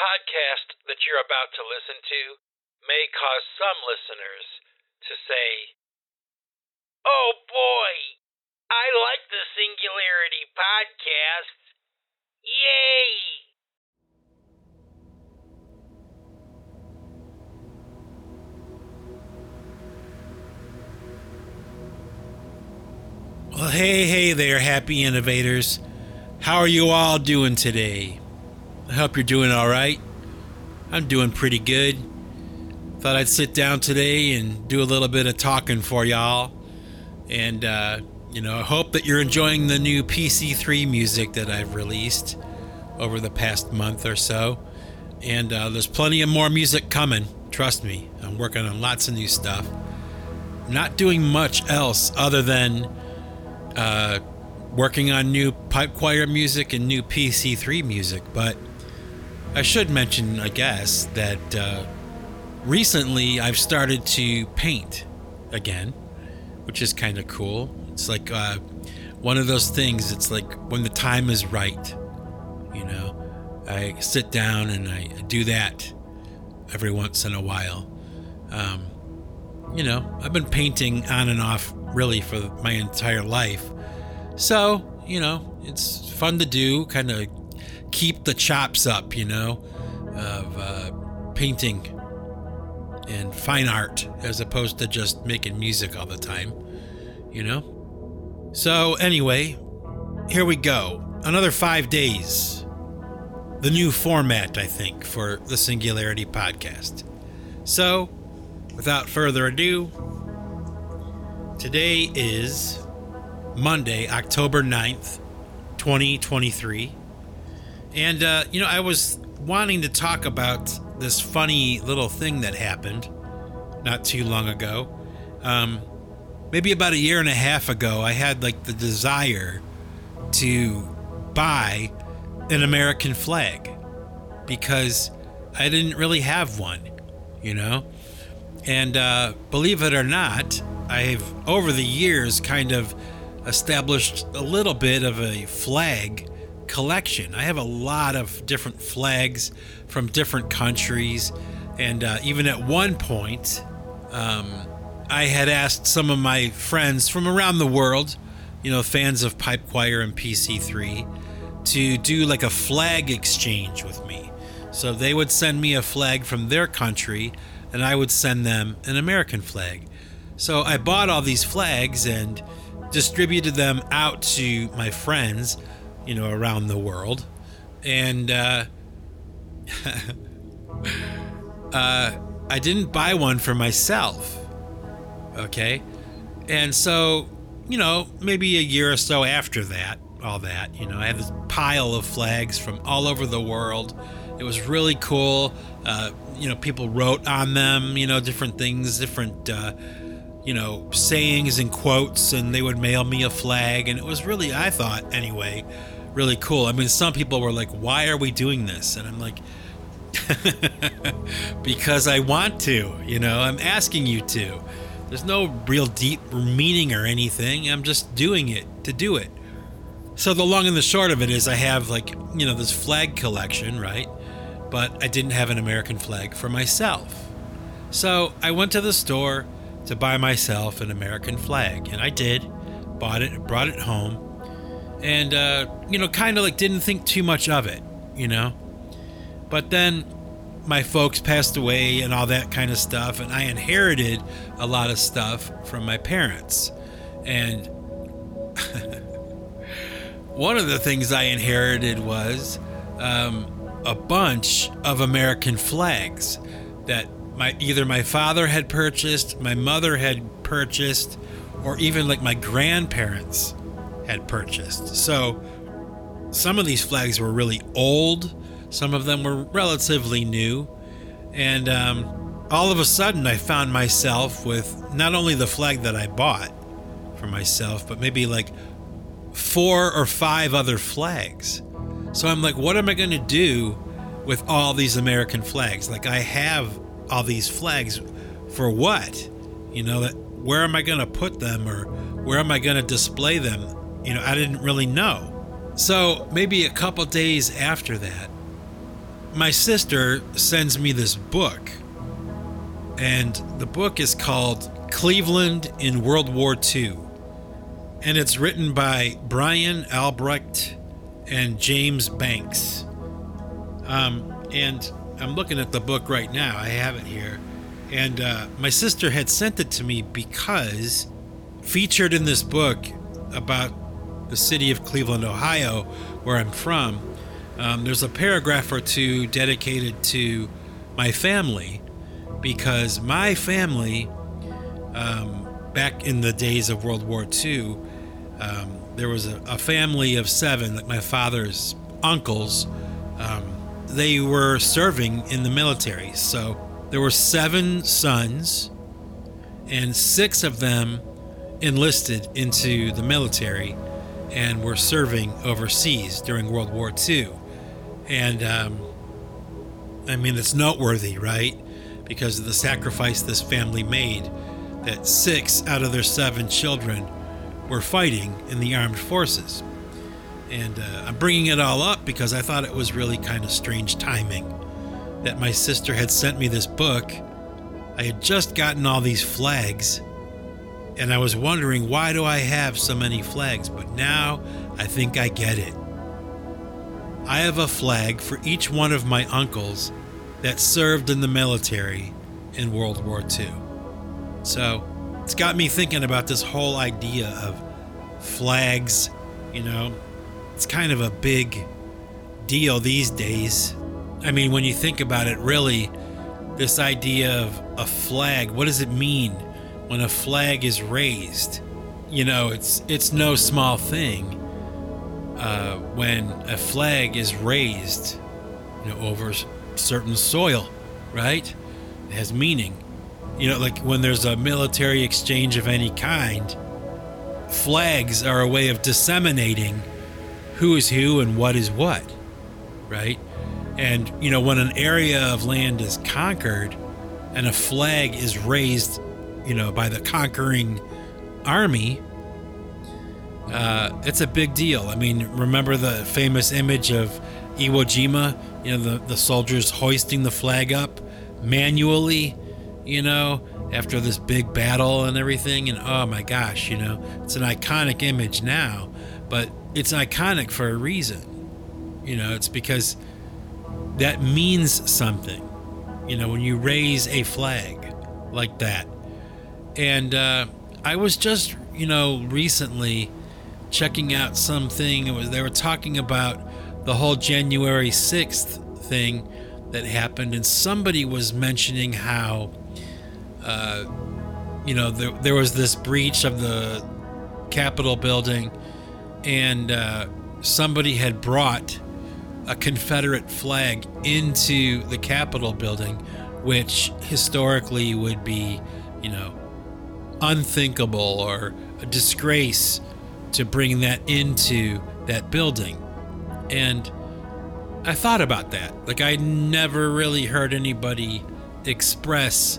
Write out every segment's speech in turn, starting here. podcast that you're about to listen to may cause some listeners to say, "Oh boy, I like the Singularity Podcast. Yay!" Well, hey there, happy innovators. How are you all doing today? I hope you're doing all right. I'm doing pretty good. Thought I'd sit down today and do a little bit of talking for y'all. And, I hope that you're enjoying the new PC3 music that I've released over the past month or so. And there's plenty of more music coming. Trust me, I'm working on lots of new stuff. I'm not doing much else other than working on new Pipe Choir music and new PC3 music, but I should mention, I guess, that recently I've started to paint again, which is kind of cool. It's like one of those things, it's like when the time is right, I sit down and I do that every once in a while. I've been painting on and off really for my entire life. So, it's fun to do, kind of keep the chops up, of painting and fine art as opposed to just making music all the time, So anyway, here we go. Another 5 days. The new format, I think, for the Singularity Podcast. So, without further ado, today is Monday, October 9th, 2023. And, I was wanting to talk about this funny little thing that happened not too long ago. Maybe about 1.5 years ago, I had the desire to buy an American flag because I didn't really have one, And believe it or not, I've, over the years, kind of established a little bit of a flag collection. I have a lot of different flags from different countries. And even at one point, I had asked some of my friends from around the world, fans of Pipe Choir and PC3, to do a flag exchange with me. So they would send me a flag from their country, and I would send them an American flag. So I bought all these flags and distributed them out to my friends, around the world. And I didn't buy one for myself. Okay. And so, maybe 1 year or so after that, all that, I had this pile of flags from all over the world. It was really cool. People wrote on them, different things, different, sayings and quotes, and they would mail me a flag. And it was really, I thought anyway, really cool. I mean, some people were like, "Why are we doing this?" And I'm like, because I want to, I'm asking you to. There's no real deep meaning or anything. I'm just doing it to do it. So the long and the short of it is I have this flag collection, right? But I didn't have an American flag for myself. So I went to the store to buy myself an American flag, and I did, bought it, brought it home, and didn't think too much of it, But then my folks passed away and all that kind of stuff, and I inherited a lot of stuff from my parents. And one of the things I inherited was a bunch of American flags that either my father had purchased, my mother had purchased, or even my grandparents had purchased. So some of these flags were really old. Some of them were relatively new. And all of a sudden I found myself with not only the flag that I bought for myself, but maybe 4 or 5 other flags. So I'm like, what am I going to do with all these American flags? I have all these flags for what? Where am I going to put them, or where am I going to display them? I didn't really know. So maybe a couple days after that, my sister sends me this book, and the book is called Cleveland in World War II, and it's written by Brian Albrecht and James Banks. And I'm looking at the book right now. I have it here. And my sister had sent it to me because featured in this book about the city of Cleveland, Ohio, where I'm from, there's a paragraph or two dedicated to my family, because my family, back in the days of World War II, there was a family of seven, like my father's uncles. They were serving in the military. So there were seven sons, and six of them enlisted into the military and were serving overseas during World War II. And I mean, it's noteworthy, right? Because of the sacrifice this family made, that six out of their seven children were fighting in the armed forces. And I'm bringing it all up because I thought it was really kind of strange timing that my sister had sent me this book. I had just gotten all these flags, and I was wondering, why do I have so many flags? But now I think I get it. I have a flag for each one of my uncles that served in the military in World War II. So it's got me thinking about this whole idea of flags. You know, it's kind of a big deal these days. I mean, when you think about it, really, this idea of a flag, what does it mean when a flag is raised? You know, it's no small thing when a flag is raised, you know, over certain soil, right? It has meaning. You know, like when there's a military exchange of any kind, flags are a way of disseminating who is who and what is what, right? And, you know, when an area of land is conquered and a flag is raised, you know, by the conquering army, it's a big deal. I mean, remember the famous image of Iwo Jima, you know, the soldiers hoisting the flag up manually, you know, after this big battle and everything. And oh my gosh, you know, it's an iconic image now, but it's iconic for a reason. You know, it's because that means something, you know, when you raise a flag like that. And I was just, you know, recently checking out something. They were talking about the whole January 6th thing that happened, and somebody was mentioning how you know, there was this breach of the Capitol building, and somebody had brought a Confederate flag into the Capitol building, which historically would be, you know, unthinkable or a disgrace to bring that into that building. And I thought about that. Like, I never really heard anybody express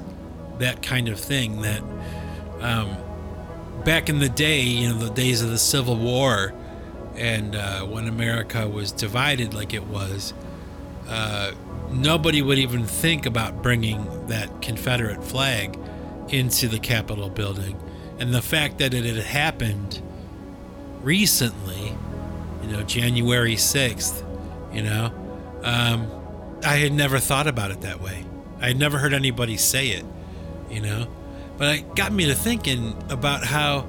that kind of thing, that back in the day, you know, the days of the Civil War, and when America was divided like it was, nobody would even think about bringing that Confederate flag into the Capitol building. And the fact that it had happened recently, you know, January 6th, you know, I had never thought about it that way. I had never heard anybody say it, you know, but it got me to thinking about how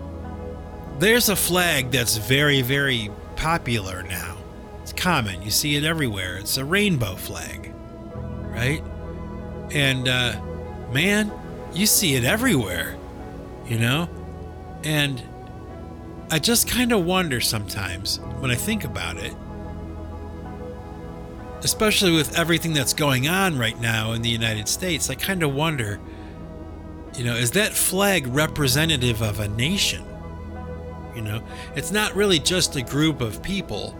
there's a flag that's very, very popular now. It's common. You see it everywhere. It's a rainbow flag, right? And man, you see it everywhere, you know? And I just kind of wonder sometimes when I think about it, especially with everything that's going on right now in the United States, I kind of wonder, you know, is that flag representative of a nation? You know, it's not really just a group of people,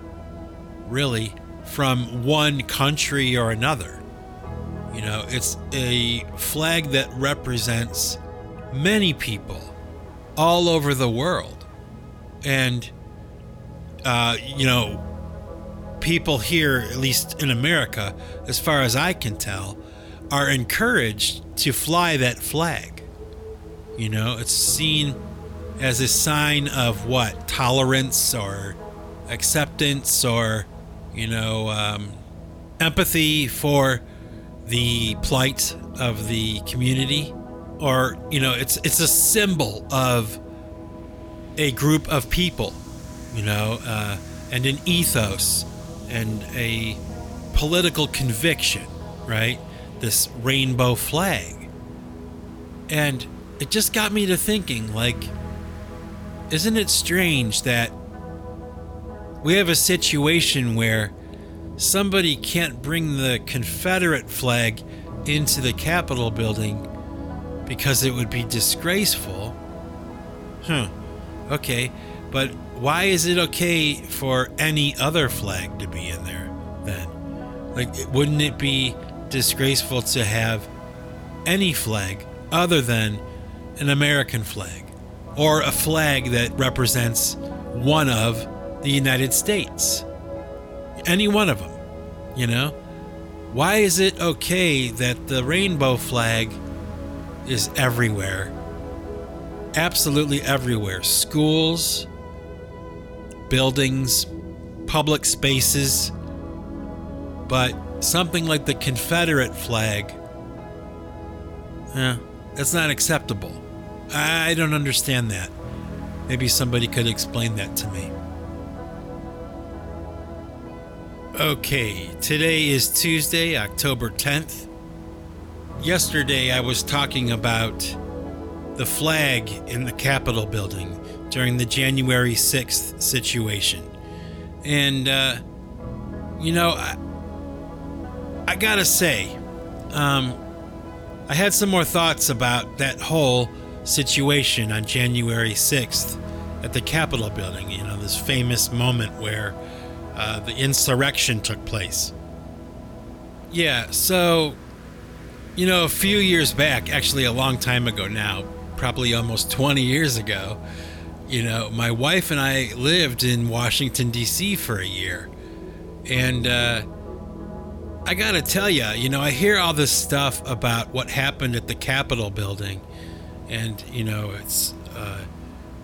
really, from one country or another. You know, it's a flag that represents many people all over the world. And, you know, people here, at least in America, as far as I can tell, are encouraged to fly that flag. You know, it's seen as a sign of what? Tolerance or acceptance or, you know, empathy for the plight of the community. Or, you know, it's a symbol of a group of people, you know, and an ethos and a political conviction, right? This rainbow flag. And it just got me to thinking, like, isn't it strange that we have a situation where somebody can't bring the Confederate flag into the Capitol building because it would be disgraceful? Okay, but why is it okay for any other flag to be in there then? Like, wouldn't it be disgraceful to have any flag other than an American flag? Or a flag that represents one of the United States. Any one of them, you know? Why is it okay that the rainbow flag is everywhere? Absolutely everywhere. Schools, buildings, public spaces. But something like the Confederate flag, that's not acceptable. I don't understand that. Maybe somebody could explain that to me. Okay, today is Tuesday, October 10th. Yesterday I was talking about the flag in the Capitol building during the January 6th situation. And, you know, I gotta say, I had some more thoughts about that whole situation on January 6th at the Capitol building, you know, this famous moment where the insurrection took place. Yeah, so, you know, a few years back, actually a long time ago now, probably almost 20 years ago, you know, my wife and I lived in Washington, D.C. for a year. And I gotta tell you, you know, I hear all this stuff about what happened at the Capitol building. And, you know, it's a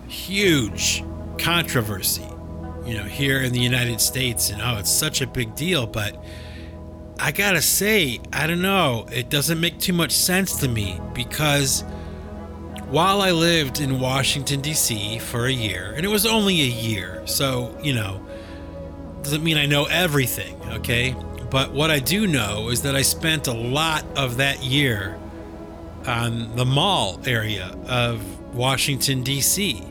huge controversy, you know, here in the United States. And, it's such a big deal. But I got to say, I don't know. It doesn't make too much sense to me because while I lived in Washington, D.C. for a year, and it was only a year. So, you know, doesn't mean I know everything, okay? But what I do know is that I spent a lot of that year on the mall area of Washington, D.C.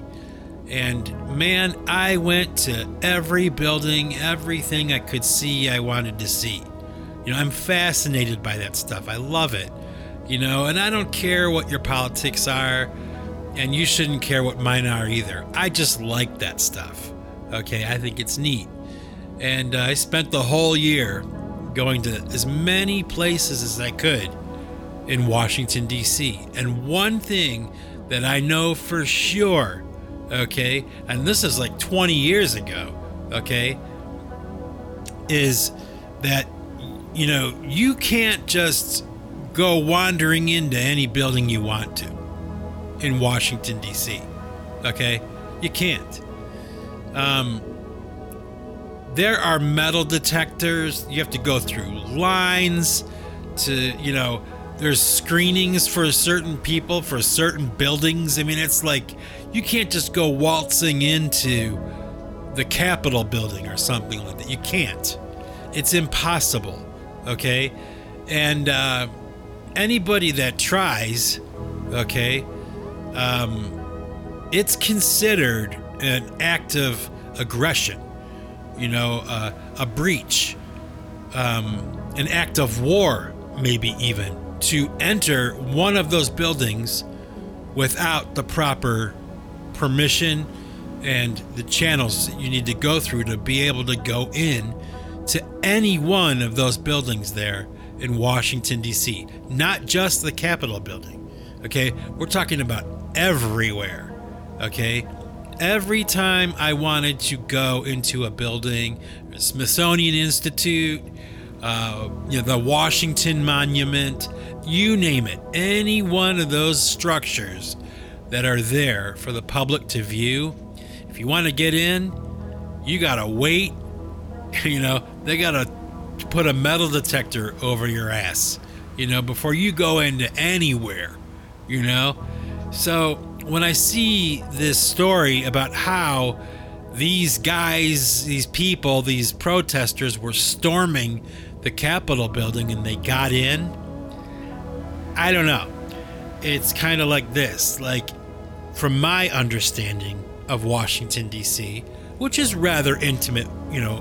And man, I went to every building, everything I could see, I wanted to see. You know, I'm fascinated by that stuff. I love it. You know, and I don't care what your politics are, and you shouldn't care what mine are either. I just like that stuff. Okay, I think it's neat. And I spent the whole year going to as many places as I could in Washington, D.C. And one thing that I know for sure, okay, and this is like 20 years ago, okay, is that, you know, you can't just go wandering into any building you want to in Washington, D.C., okay? You can't. There are metal detectors. You have to go through lines to, you know, there's screenings for certain people, for certain buildings. I mean, it's like you can't just go waltzing into the Capitol building or something like that. You can't. It's impossible, okay? And anybody that tries, okay, it's considered an act of aggression, you know, a breach, an act of war, maybe even, to enter one of those buildings without the proper permission and the channels that you need to go through to be able to go in to any one of those buildings there in Washington, D.C. Not just the Capitol building, okay? We're talking about everywhere, okay? Every time I wanted to go into a building, Smithsonian Institute, the Washington Monument, you name it, any one of those structures that are there for the public to view, if you want to get in, you got to wait. They got to put a metal detector over your ass, before you go into anywhere, So when I see this story about how these guys, these people, these protesters were storming the Capitol building and they got in, I don't know. It's kind of like this, from my understanding of Washington, D.C., which is rather intimate,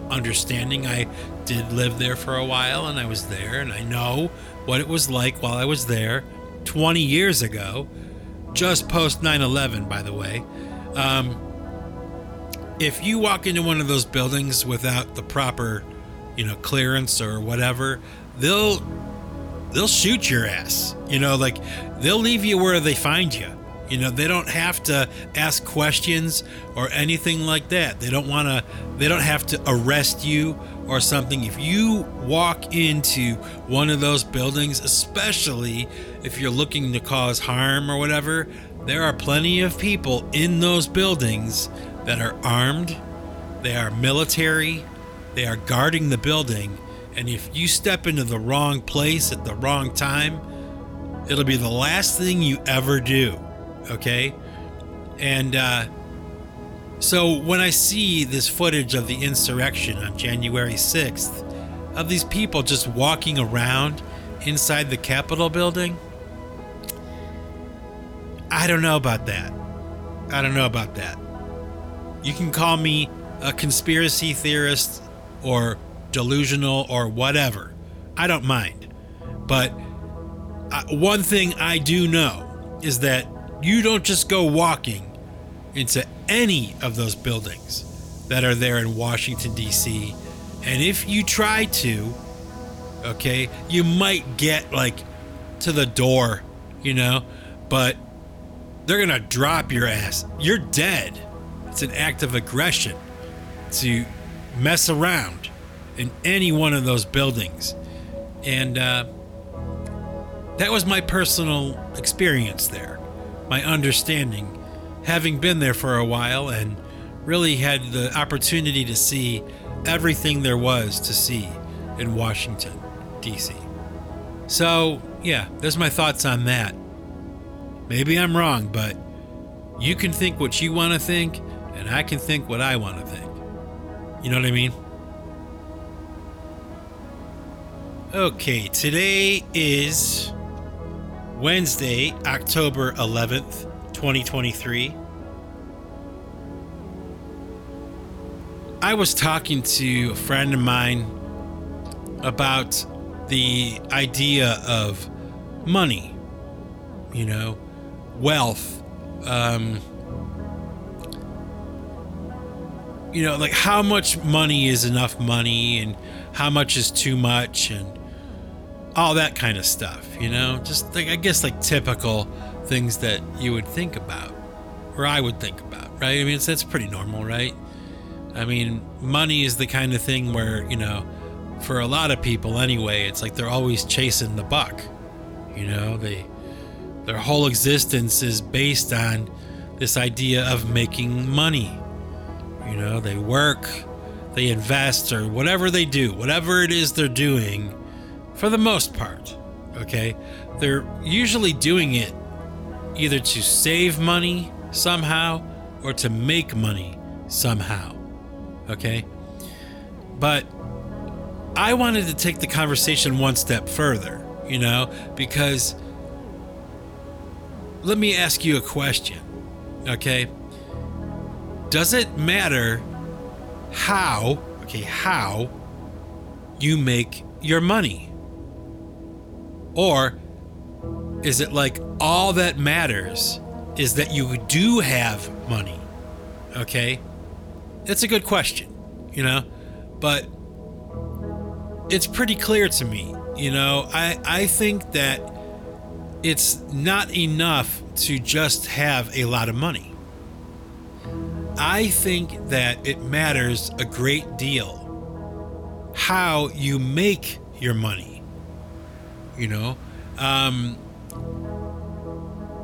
understanding. I did live there for a while and I was there and I know what it was like while I was there 20 years ago, just post 9/11, by the way. If you walk into one of those buildings without the proper, clearance or whatever, they'll shoot your ass. They'll leave you where they find you. They don't have to ask questions or anything like that. They don't have to arrest you or something. If you walk into one of those buildings, especially if you're looking to cause harm or whatever, there are plenty of people in those buildings that are armed, they are military, they are guarding the building, and if you step into the wrong place at the wrong time, it'll be the last thing you ever do. Okay? And so when I see this footage of the insurrection on January 6th, of these people just walking around inside the Capitol building, I don't know about that. You can call me a conspiracy theorist or delusional or whatever. I don't mind. But one thing I do know is that you don't just go walking into any of those buildings that are there in Washington, D.C. And if you try to, you might get to the door, but they're going to drop your ass. You're dead. It's an act of aggression to mess around in any one of those buildings. And that was my personal experience there. My understanding, having been there for a while and really had the opportunity to see everything there was to see in Washington, D.C. So, yeah, there's my thoughts on that. Maybe I'm wrong, but you can think what you want to think, and I can think what I want to think. You know what I mean? Okay, today is Wednesday, October 11th, 2023. I was talking to a friend of mine about the idea of money, wealth, how much money is enough money and how much is too much and all that kind of stuff, just typical things that you would think about, or I would think about, right? That's pretty normal, right? Money is the kind of thing where, for a lot of people anyway, it's they're always chasing the buck, their whole existence is based on this idea of making money. They work, they invest, or whatever they do, whatever it is they're doing. For the most part, they're usually doing it either to save money somehow or to make money somehow, But I wanted to take the conversation one step further, because let me ask you a question, Does it matter how you make your money? Or is it all that matters is that you do have money? It's a good question, but it's pretty clear to me, I think that it's not enough to just have a lot of money. I think that it matters a great deal how you make your money. You know,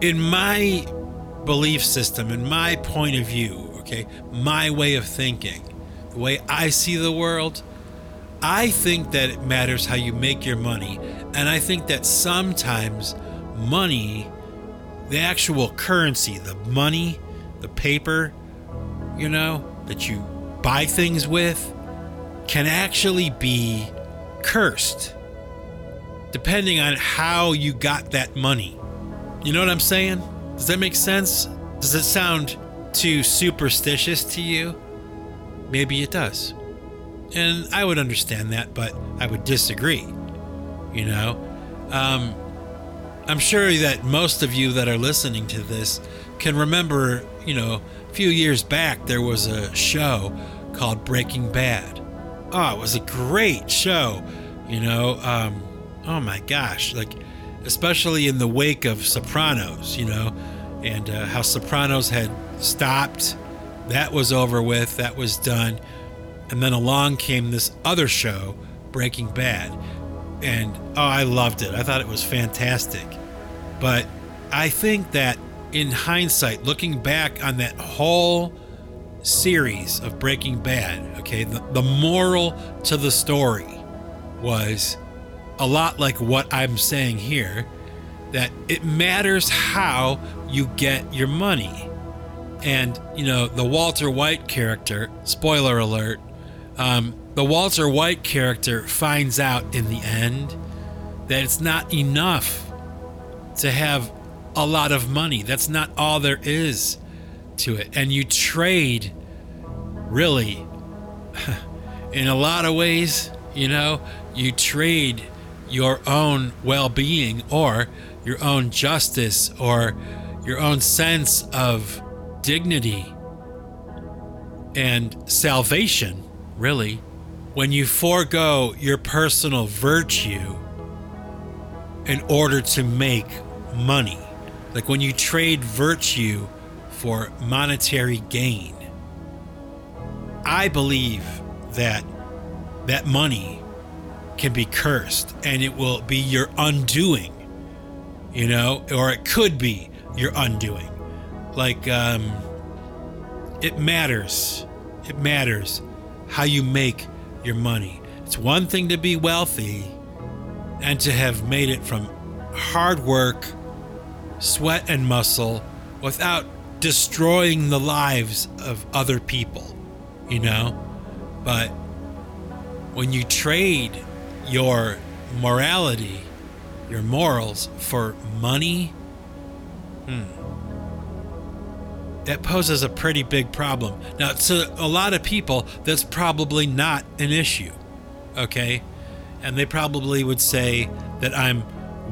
in my belief system, in my point of view, okay, my way of thinking, the way I see the world, I think that it matters how you make your money. And I think that sometimes money, the actual currency, the money, the paper, you know, that you buy things with, can actually be cursed depending on how you got that money. You know what I'm saying? Does that make sense? Does it sound too superstitious to you? Maybe it does. And I would understand that, but I would disagree. You know, I'm sure that most of you that are listening to this can remember, you know, a few years back, there was a show called Breaking Bad. Oh, it was a great show. You know, oh my gosh, like, especially in the wake of Sopranos, you know, and how Sopranos had stopped. That was over with. That was done. And then along came this other show, Breaking Bad. And oh, I loved it. I thought it was fantastic. But I think that in hindsight, looking back on that whole series of Breaking Bad, okay, the moral to the story was a lot like what I'm saying here, that it matters how you get your money. And, you know, the Walter White character, spoiler alert, the Walter White character finds out in the end that it's not enough to have a lot of money. That's not all there is to it. And you trade, really, in a lot of ways, you know, you trade your own well-being or your own justice or your own sense of dignity and salvation, really, when you forego your personal virtue in order to make money. Like when you trade virtue for monetary gain. I believe that that money can be cursed and it will be your undoing, you know, or it could be your undoing. Like, it matters how you make your money. It's one thing to be wealthy and to have made it from hard work, sweat and muscle without destroying the lives of other people, you know? But when you trade your morality, your morals for money, that poses a pretty big problem. Now, to a lot of people, that's probably not an issue, okay? And they probably would say that I'm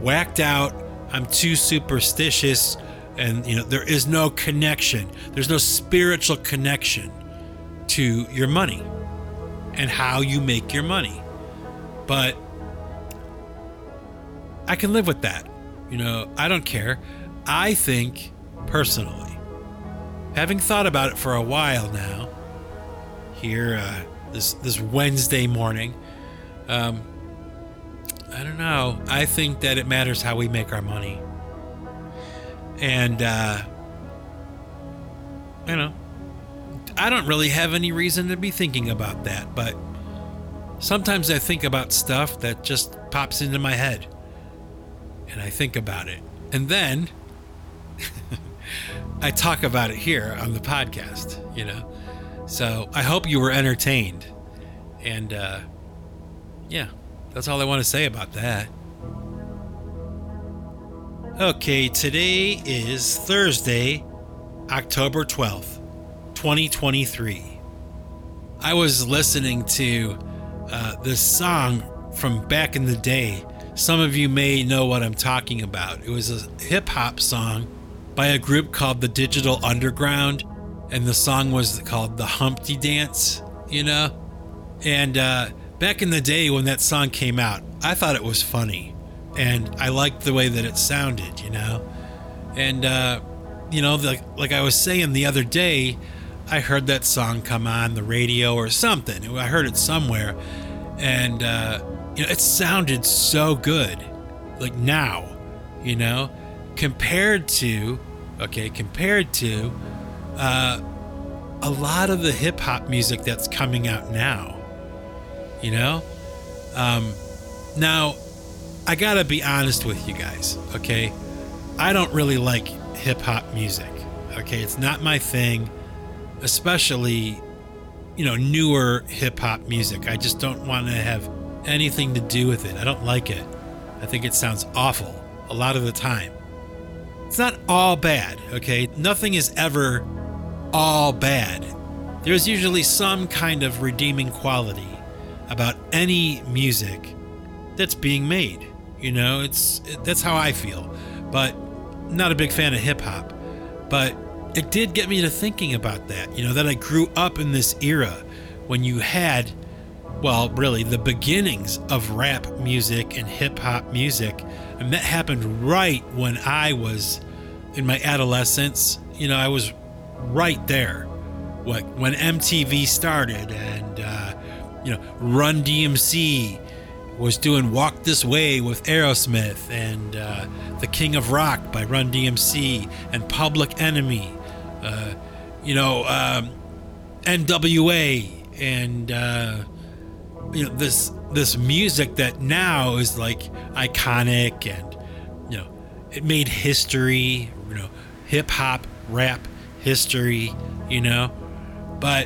whacked out, I'm too superstitious, and, you know, there is no connection. There's no spiritual connection to your money and how you make your money. But I can live with that. You know, I don't care. I think, personally, having thought about it for a while now, here this Wednesday morning, I don't know. I think that it matters how we make our money, and you know, I don't really have any reason to be thinking about that. But sometimes I think about stuff that just pops into my head, and I think about it, and then. I talk about it here on the podcast, you know, so I hope you were entertained. And yeah, that's all I want to say about that. Okay, today is Thursday, October 12th, 2023. I was listening to this song from back in the day. Some of you may know what I'm talking about. It was a hip hop song by a group called the Digital Underground, and the song was called the Humpty Dance, you know? And back in the day when that song came out, I thought it was funny, and I liked the way that it sounded, you know? And, you know, like I was saying the other day, I heard that song come on the radio or something. I heard it somewhere, and it sounded so good. Like now, compared to a lot of the hip hop music that's coming out now. Now I gotta be honest with you guys. Okay, I don't really like hip hop music. Okay, it's not my thing, especially newer hip hop music. I just don't want to have anything to do with it. I don't like it. I think it sounds awful a lot of the time. It's not all bad, okay? Nothing is ever all bad. There's usually some kind of redeeming quality about any music that's being made. That's how I feel. But not a big fan of hip hop. But it did get me to thinking about that, that I grew up in this era when you had, well, really the beginnings of rap music and hip hop music. And that happened right when I was in my adolescence. I was right there when MTV started, and, Run D.M.C. was doing Walk This Way with Aerosmith, and The King of Rock by Run D.M.C. and Public Enemy, N.W.A. and this music that now is like iconic, and it made history. Hip hop, rap history. But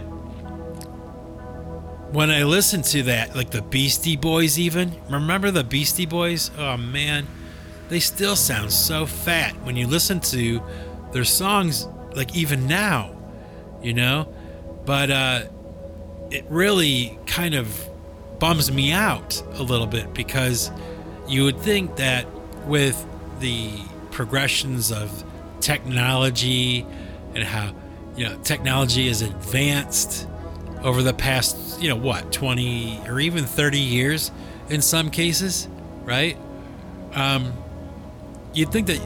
when I listen to that, like the Beastie Boys, even remember the Beastie Boys? Oh man, they still sound so fat when you listen to their songs, like even now, But it really kind of bums me out a little bit, because you would think that with the progressions of technology and how technology is advanced over the past 20 or even 30 years in some cases, right? You'd think that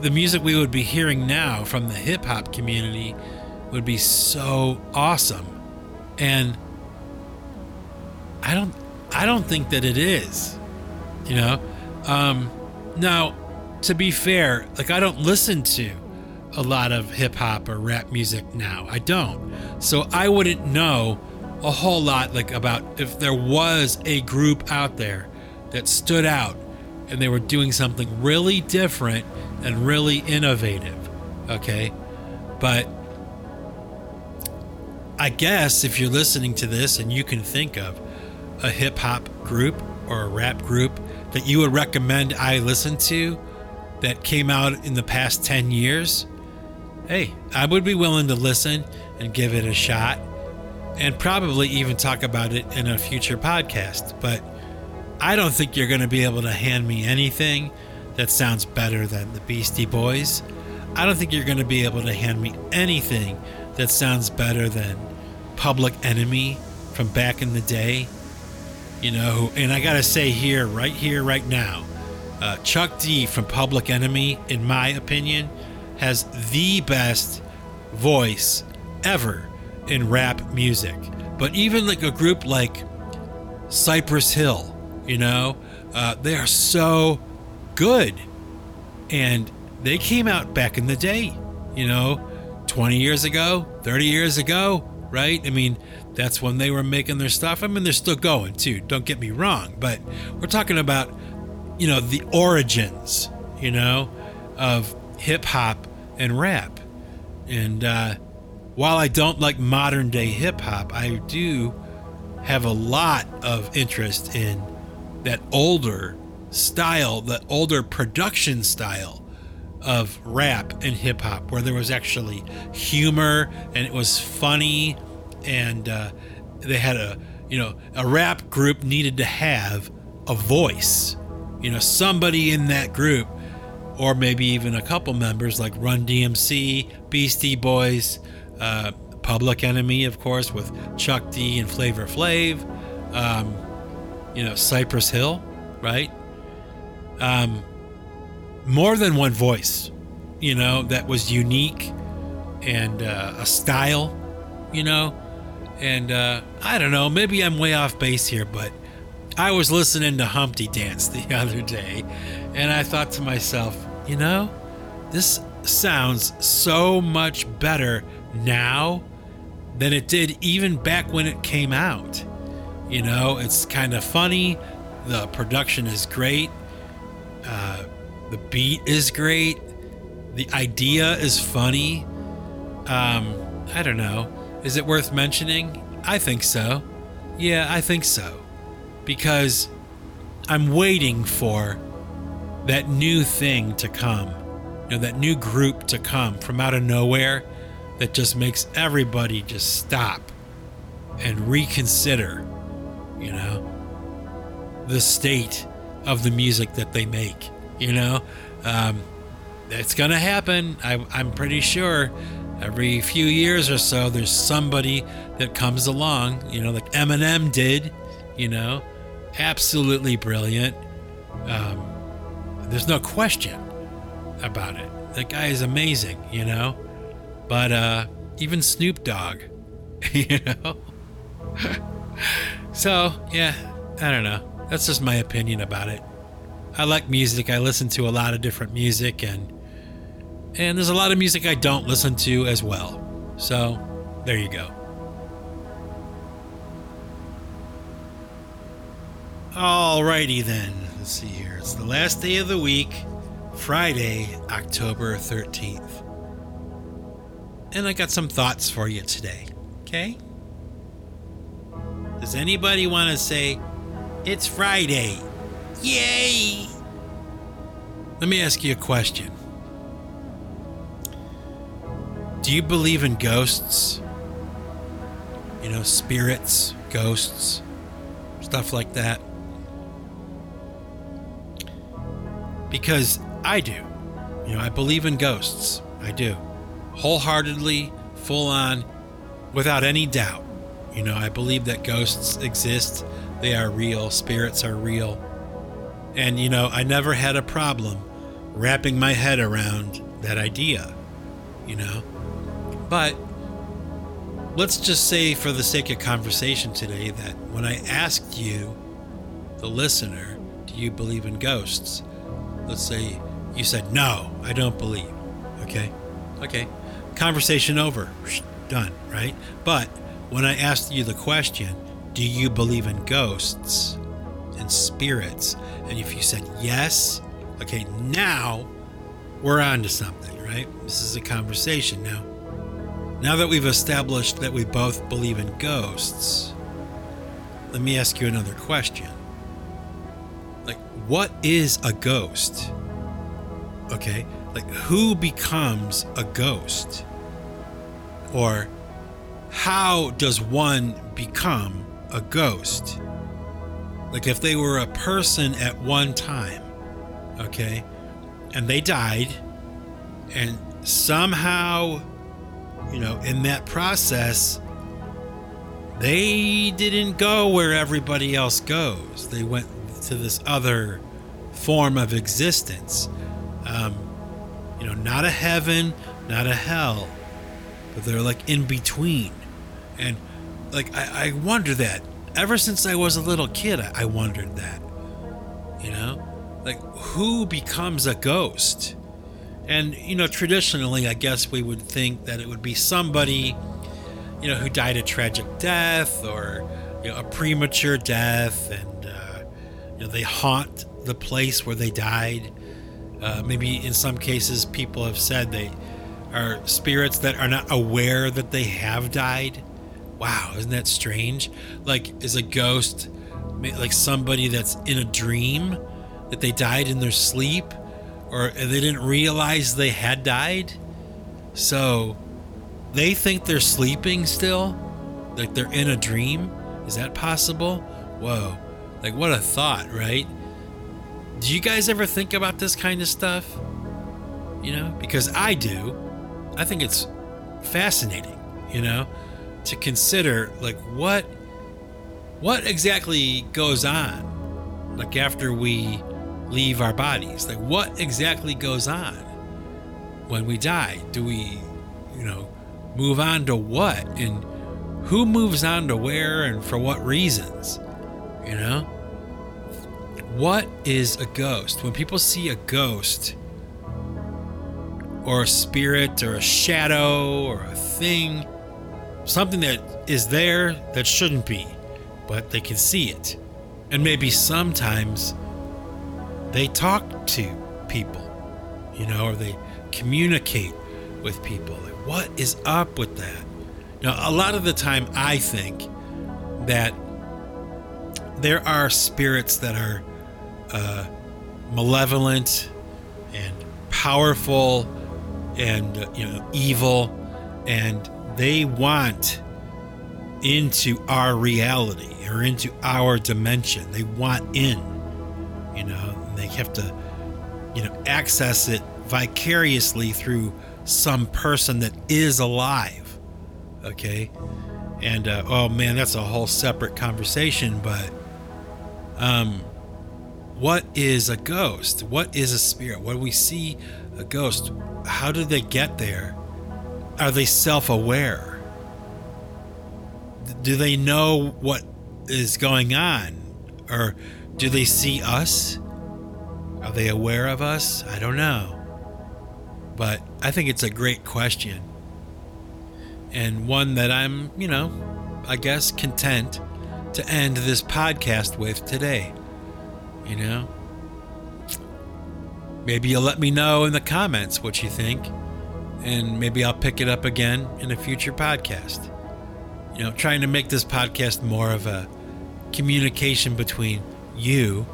the music we would be hearing now from the hip-hop community would be so awesome, and I don't think that it is. Now to be fair, like I don't listen to a lot of hip hop or rap music now. I don't. So I wouldn't know a whole lot about if there was a group out there that stood out and they were doing something really different and really innovative. Okay? But I guess if you're listening to this and you can think of a hip hop group or a rap group that you would recommend I listen to that came out in the past 10 years, hey, I would be willing to listen and give it a shot, and probably even talk about it in a future podcast. But I don't think you're going to be able to hand me anything that sounds better than the Beastie Boys. I don't think you're going to be able to hand me anything that sounds better than Public Enemy from back in the day. And I got to say here, right now, Chuck D from Public Enemy, in my opinion, has the best voice ever in rap music. But even like a group like Cypress Hill, they are so good. And they came out back in the day, 20 years ago, 30 years ago, right? I mean, that's when they were making their stuff. I mean, they're still going too, don't get me wrong, but we're talking about the origins, of hip hop and rap. And while I don't like modern day hip hop, I do have a lot of interest in that older style, that older production style of rap and hip hop, where there was actually humor and it was funny, and they had a rap group needed to have a voice. Somebody in that group, or maybe even a couple members like Run DMC, Beastie Boys, Public Enemy, of course, with Chuck D and Flavor Flav, Cypress Hill, right? More than one voice, that was unique, and a style you know? And I don't know, maybe I'm way off base here, but I was listening to Humpty Dance the other day, and I thought to myself, you know, this sounds so much better now than it did even back when it came out. You know, it's kind of funny. The production is great. The beat is great. The idea is funny. I don't know. Is it worth mentioning? I think so. Yeah, I think so. Because I'm waiting for that new thing to come. You know, that new group to come from out of nowhere that just makes everybody just stop and reconsider, you know, the state of the music that they make, you know? It's going to happen. I'm pretty sure every few years or so, there's somebody that comes along, you know, like Eminem did, you know, absolutely brilliant. There's no question about it. That guy is amazing, you know, but even Snoop Dogg, you know. So, yeah, I don't know. That's just my opinion about it. I like music. I listen to a lot of different music, and there's a lot of music I don't listen to as well. So, there you go. Alrighty then. Let's see here. It's the last day of the week, Friday, October 13th. And I got some thoughts for you today, okay? Does anybody want to say, it's Friday? Yay! Let me ask you a question. Do you believe in ghosts? You know, spirits, ghosts, stuff like that? Because I do. You know, I believe in ghosts. I do. Wholeheartedly, full on, without any doubt. You know, I believe that ghosts exist. They are real. Spirits are real. And, you know, I never had a problem wrapping my head around that idea, you know? But let's just say, for the sake of conversation today, that when I asked you, the listener, do you believe in ghosts? Let's say you said, no, I don't believe. Okay? Okay. Conversation over. Done, right? But when I asked you the question, do you believe in ghosts and spirits? And if you said yes, okay, now we're on to something, right? This is a conversation now. Now that we've established that we both believe in ghosts, let me ask you another question. Like, what is a ghost? Okay, like, who becomes a ghost? Or how does one become a ghost? Like, if they were a person at one time, okay, and they died, and somehow, you know, in that process, they didn't go where everybody else goes. They went to this other form of existence. You know, not a heaven, not a hell, but they're like in between. And like, I wonder that. Ever since I was a little kid, I wondered that, you know, like, who becomes a ghost? And, you know, traditionally, I guess we would think that it would be somebody, you know, who died a tragic death, or, you know, a premature death, and, you know, they haunt the place where they died. Maybe in some cases, people have said they are spirits that are not aware that they have died. Wow, isn't that strange? Like, is a ghost like somebody that's in a dream, that they died in their sleep, or they didn't realize they had died? So they think they're sleeping still, like they're in a dream. Is that possible? Whoa, like, what a thought, right? Do you guys ever think about this kind of stuff? You know, because I do. I think it's fascinating, you know, to consider, like, what exactly goes on, like, after we leave our bodies. Like, what exactly goes on when we die? Do we, you know, move on to what? And who moves on to where and for what reasons, you know? What is a ghost? When people see a ghost or a spirit or a shadow or a thing, something that is there that shouldn't be, but they can see it. And maybe sometimes they talk to people, you know, or they communicate with people. Like, what is up with that? Now, a lot of the time I think that there are spirits that are malevolent and powerful and, evil, and they want into our reality or into our dimension. They want in, and they have to, access it vicariously through some person that is alive. Okay. And, oh man, that's a whole separate conversation, but, what is a ghost? What is a spirit? When we see a ghost, how do they get there? Are they self-aware? Do they know what is going on? Or do they see us? Are they aware of us? I don't know. But I think it's a great question. And one that I'm, I guess content to end this podcast with today. Maybe you'll let me know in the comments what you think, and maybe I'll pick it up again in a future podcast. Trying to make this podcast more of a communication between you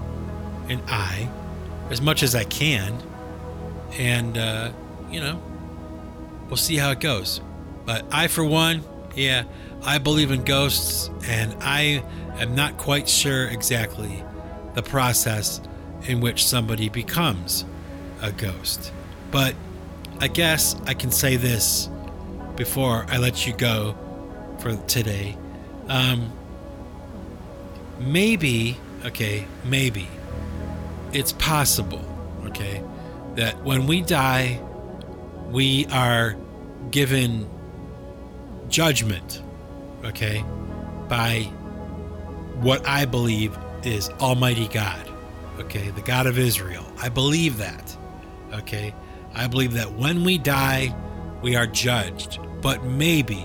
and I as much as I can. And, we'll see how it goes. But I, for one, I believe in ghosts, and I am not quite sure exactly the process in which somebody becomes a ghost. But I guess I can say this before I let you go for today. Maybe it's possible, that when we die, we are given judgment, by what I believe is Almighty God, the God of Israel. I believe that, I believe that when we die, we are judged. But maybe,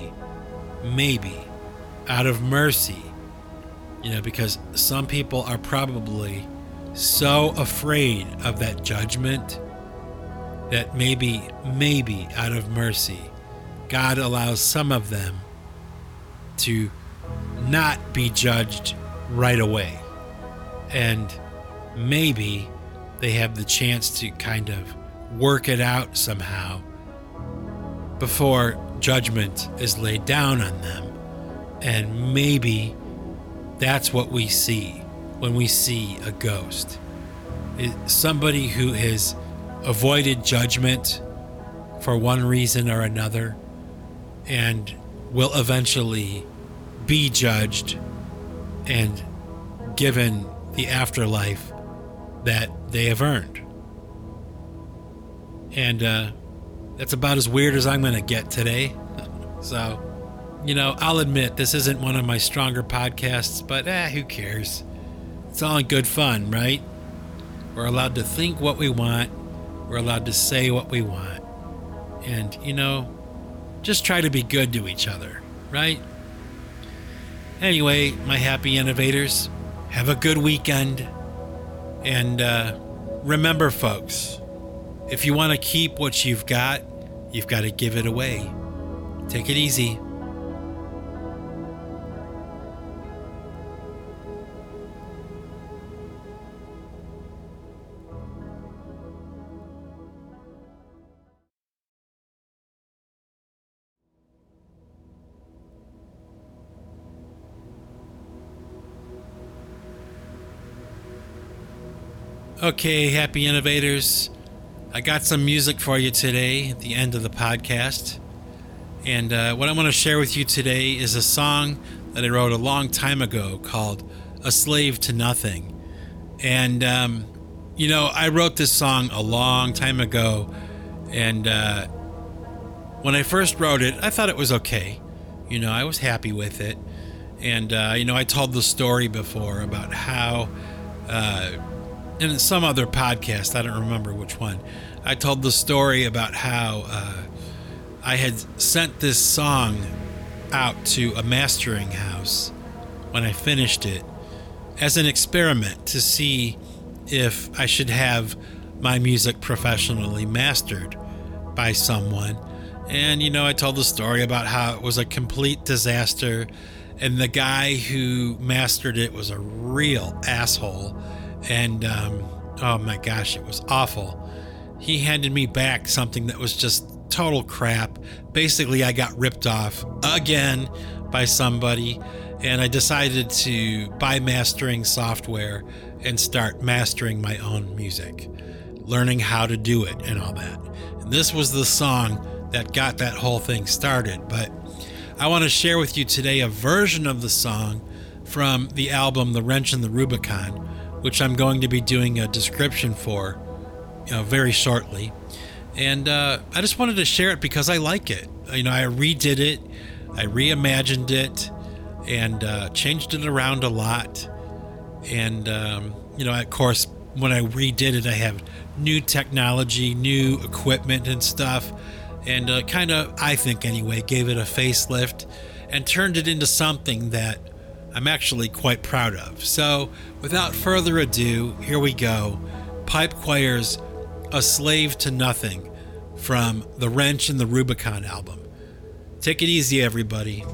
out of mercy, because some people are probably so afraid of that judgment that maybe out of mercy, God allows some of them to not be judged right away. And maybe they have the chance to kind of work it out somehow before judgment is laid down on them. And maybe that's what we see when we see a ghost. It's somebody who has avoided judgment for one reason or another and will eventually be judged and given the afterlife that they have earned. And that's about as weird as I'm going to get today. So, I'll admit this isn't one of my stronger podcasts, but who cares? It's all in good fun, right? We're allowed to think what we want. We're allowed to say what we want. And, just try to be good to each other, right? Anyway, my happy innovators, have a good weekend. And remember, folks, if you want to keep what you've got to give it away. Take it easy. Okay, happy innovators. I got some music for you today at the end of the podcast. And what I want to share with you today is a song that I wrote a long time ago called A Slave to Nothing. And, I wrote this song a long time ago. And when I first wrote it, I thought it was okay. You know, I was happy with it. And, you know, I told the story before about how, in some other podcast, I don't remember which one, I told the story about how I had sent this song out to a mastering house when I finished it as an experiment to see if I should have my music professionally mastered by someone. And, you know, I told the story about how it was a complete disaster, and the guy who mastered it was a real asshole. And, oh my gosh, it was awful. He handed me back something that was just total crap. Basically, I got ripped off again by somebody, and I decided to buy mastering software and start mastering my own music, learning how to do it and all that. And this was the song that got that whole thing started. But I want to share with you today a version of the song from the album The Wrench and the Rubicon, which I'm going to be doing a description for, you know, very shortly. And I just wanted to share it because I like it. You know, I redid it, I reimagined it, and changed it around a lot. And, you know, of course, when I redid it, I have new technology, new equipment and stuff. And kind of, I think anyway, gave it a facelift and turned it into something that I'm actually quite proud of. So without further ado, here we go. Pipe Choir's A Slave to Nothing from The Wrench and the Rubicon album. Take it easy, everybody.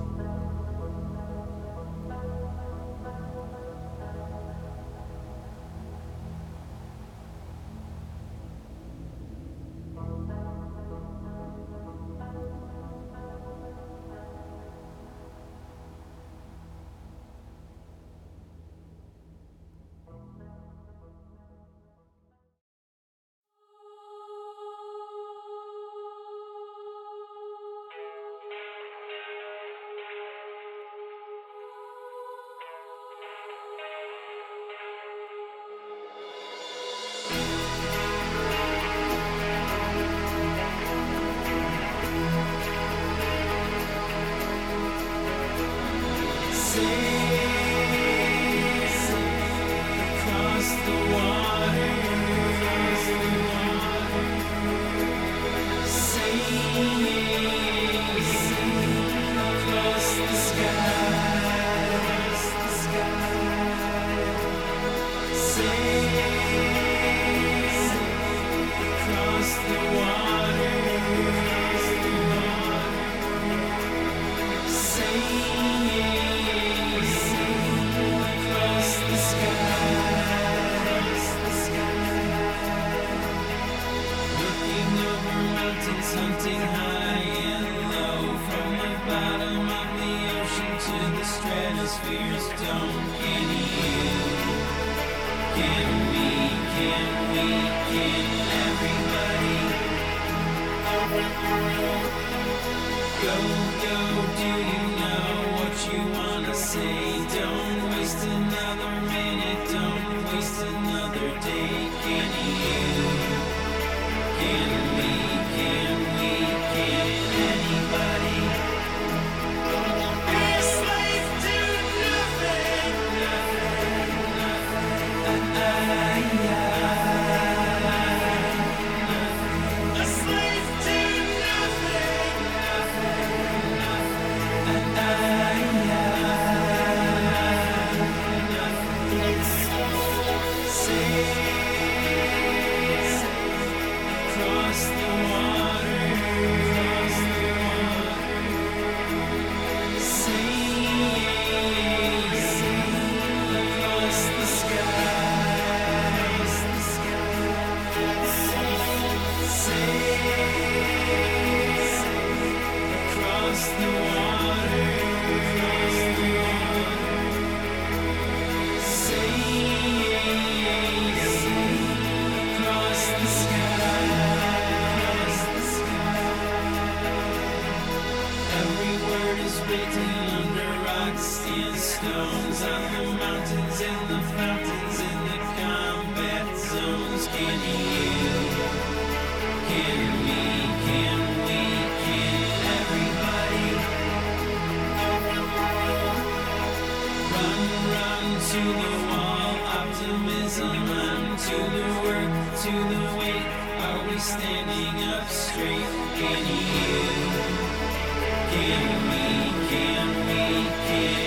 to the weight? Are we standing up straight? Can you? Can we? Can we? Can we?